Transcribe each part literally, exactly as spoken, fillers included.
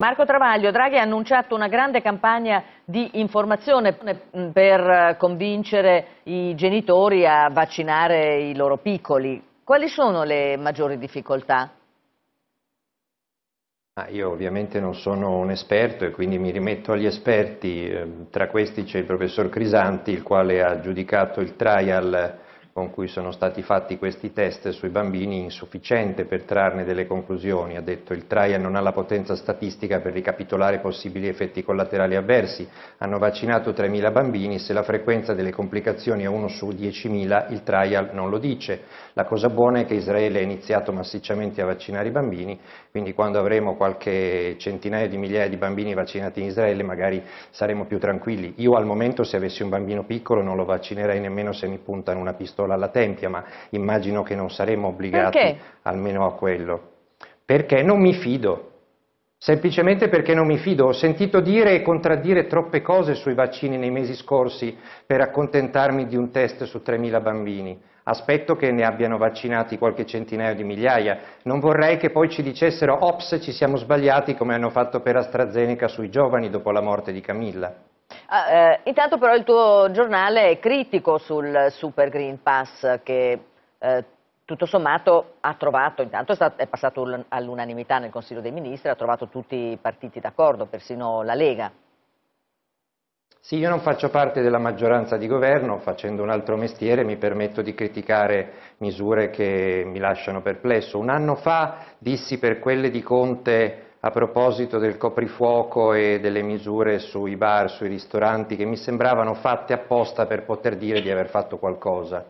Marco Travaglio, Draghi ha annunciato una grande campagna di informazione per convincere i genitori a vaccinare i loro piccoli. Quali sono le maggiori difficoltà? Ah, io ovviamente non sono un esperto e quindi mi rimetto agli esperti. Tra questi c'è il professor Crisanti, il quale ha giudicato il trial con cui sono stati fatti questi test sui bambini insufficiente per trarne delle conclusioni. Ha detto che il trial non ha la potenza statistica per ricapitolare possibili effetti collaterali avversi. Hanno vaccinato tremila bambini, se la frequenza delle complicazioni è uno su diecimila il trial non lo dice. La cosa buona è che Israele ha iniziato massicciamente a vaccinare i bambini, quindi quando avremo qualche centinaio di migliaia di bambini vaccinati in Israele magari saremo più tranquilli. Io al momento, se avessi un bambino piccolo, non lo vaccinerei nemmeno se mi puntano una pistola alla tempia, ma immagino che non saremo obbligati, perché? Almeno a quello. Perché non mi fido, semplicemente perché non mi fido. Ho sentito dire e contraddire troppe cose sui vaccini nei mesi scorsi per accontentarmi di un test su tremila bambini. Aspetto che ne abbiano vaccinati qualche centinaio di migliaia, non vorrei che poi ci dicessero ops, ci siamo sbagliati, come hanno fatto per AstraZeneca sui giovani dopo la morte di Camilla. Ah, eh, intanto però il tuo giornale è critico sul Super Green Pass che eh, tutto sommato ha trovato, intanto è, stato, è passato all'unanimità nel Consiglio dei Ministri, ha trovato tutti i partiti d'accordo, persino la Lega. Sì, io non faccio parte della maggioranza di governo, facendo un altro mestiere mi permetto di criticare misure che mi lasciano perplesso. Un anno fa dissi per quelle di Conte a proposito del coprifuoco e delle misure sui bar, sui ristoranti, che mi sembravano fatte apposta per poter dire di aver fatto qualcosa.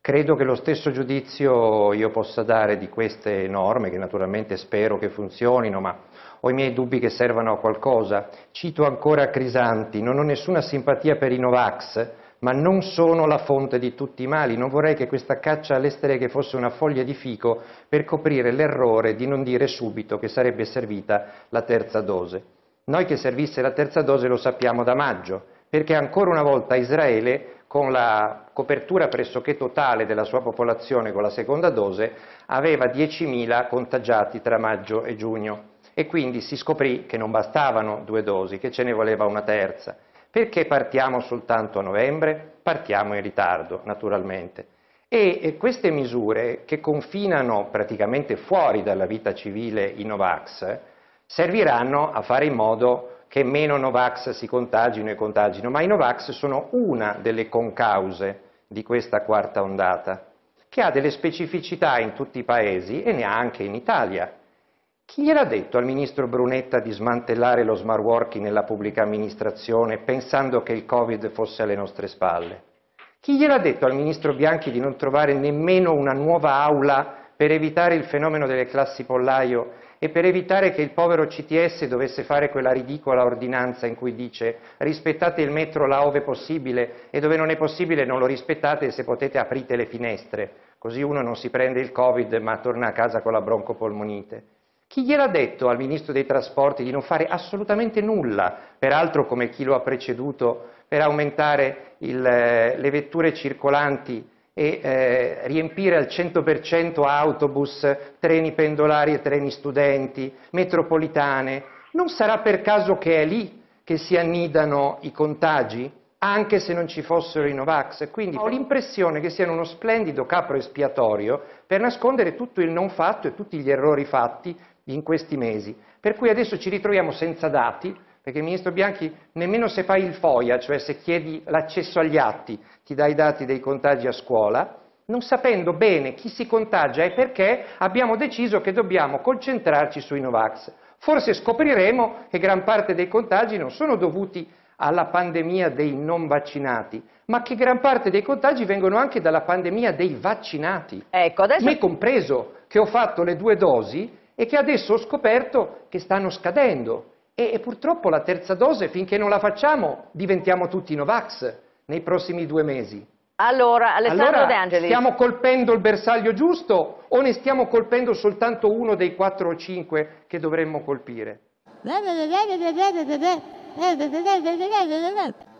Credo che lo stesso giudizio io possa dare di queste norme, che naturalmente spero che funzionino, ma ho i miei dubbi che servano a qualcosa. Cito ancora Crisanti, non ho nessuna simpatia per i Novax, ma non sono la fonte di tutti i mali, non vorrei che questa caccia alle streghe fosse una foglia di fico per coprire l'errore di non dire subito che sarebbe servita la terza dose. Noi che servisse la terza dose lo sappiamo da maggio, perché ancora una volta Israele, con la copertura pressoché totale della sua popolazione con la seconda dose, aveva diecimila contagiati tra maggio e giugno e quindi si scoprì che non bastavano due dosi, che ce ne voleva una terza. Perché partiamo soltanto a novembre? Partiamo in ritardo, naturalmente. E, e queste misure, che confinano praticamente fuori dalla vita civile i Novax, serviranno a fare in modo che meno Novax si contagino e contagino, ma i Novax sono una delle concause di questa quarta ondata, che ha delle specificità in tutti i paesi e ne ha anche in Italia. Chi gliel'ha detto al ministro Brunetta di smantellare lo smart working nella pubblica amministrazione pensando che il Covid fosse alle nostre spalle? Chi gliel'ha detto al ministro Bianchi di non trovare nemmeno una nuova aula per evitare il fenomeno delle classi pollaio e per evitare che il povero C T S dovesse fare quella ridicola ordinanza in cui dice rispettate il metro là ove possibile e dove non è possibile non lo rispettate e se potete aprite le finestre, così uno non si prende il Covid ma torna a casa con la broncopolmonite? Chi gliel'ha detto al Ministro dei Trasporti di non fare assolutamente nulla, peraltro come chi lo ha preceduto, per aumentare il, eh, le vetture circolanti e eh, riempire al cento per cento autobus, treni pendolari e treni studenti, metropolitane? Non sarà per caso che è lì che si annidano i contagi, anche se non ci fossero i Novax? Quindi ho l'impressione che siano uno splendido capro espiatorio per nascondere tutto il non fatto e tutti gli errori fatti in questi mesi, per cui adesso ci ritroviamo senza dati, perché il ministro Bianchi nemmeno se fai il FOIA, cioè se chiedi l'accesso agli atti, ti dà i dati dei contagi a scuola, non sapendo bene chi si contagia e perché, abbiamo deciso che dobbiamo concentrarci sui Novax. Forse scopriremo che gran parte dei contagi non sono dovuti alla pandemia dei non vaccinati, ma che gran parte dei contagi vengono anche dalla pandemia dei vaccinati. Ecco, adesso... Me compreso, che ho fatto le due dosi e che adesso ho scoperto che stanno scadendo e, e purtroppo la terza dose, finché non la facciamo, diventiamo tutti Novax nei prossimi due mesi. Allora, Alessandro allora, De Angelis, stiamo colpendo il bersaglio giusto o ne stiamo colpendo soltanto uno dei quattro o cinque che dovremmo colpire? Beh, beh, beh, beh, beh, beh, beh, beh. Hey, hey, hey, hey, hey, hey, hey, hey.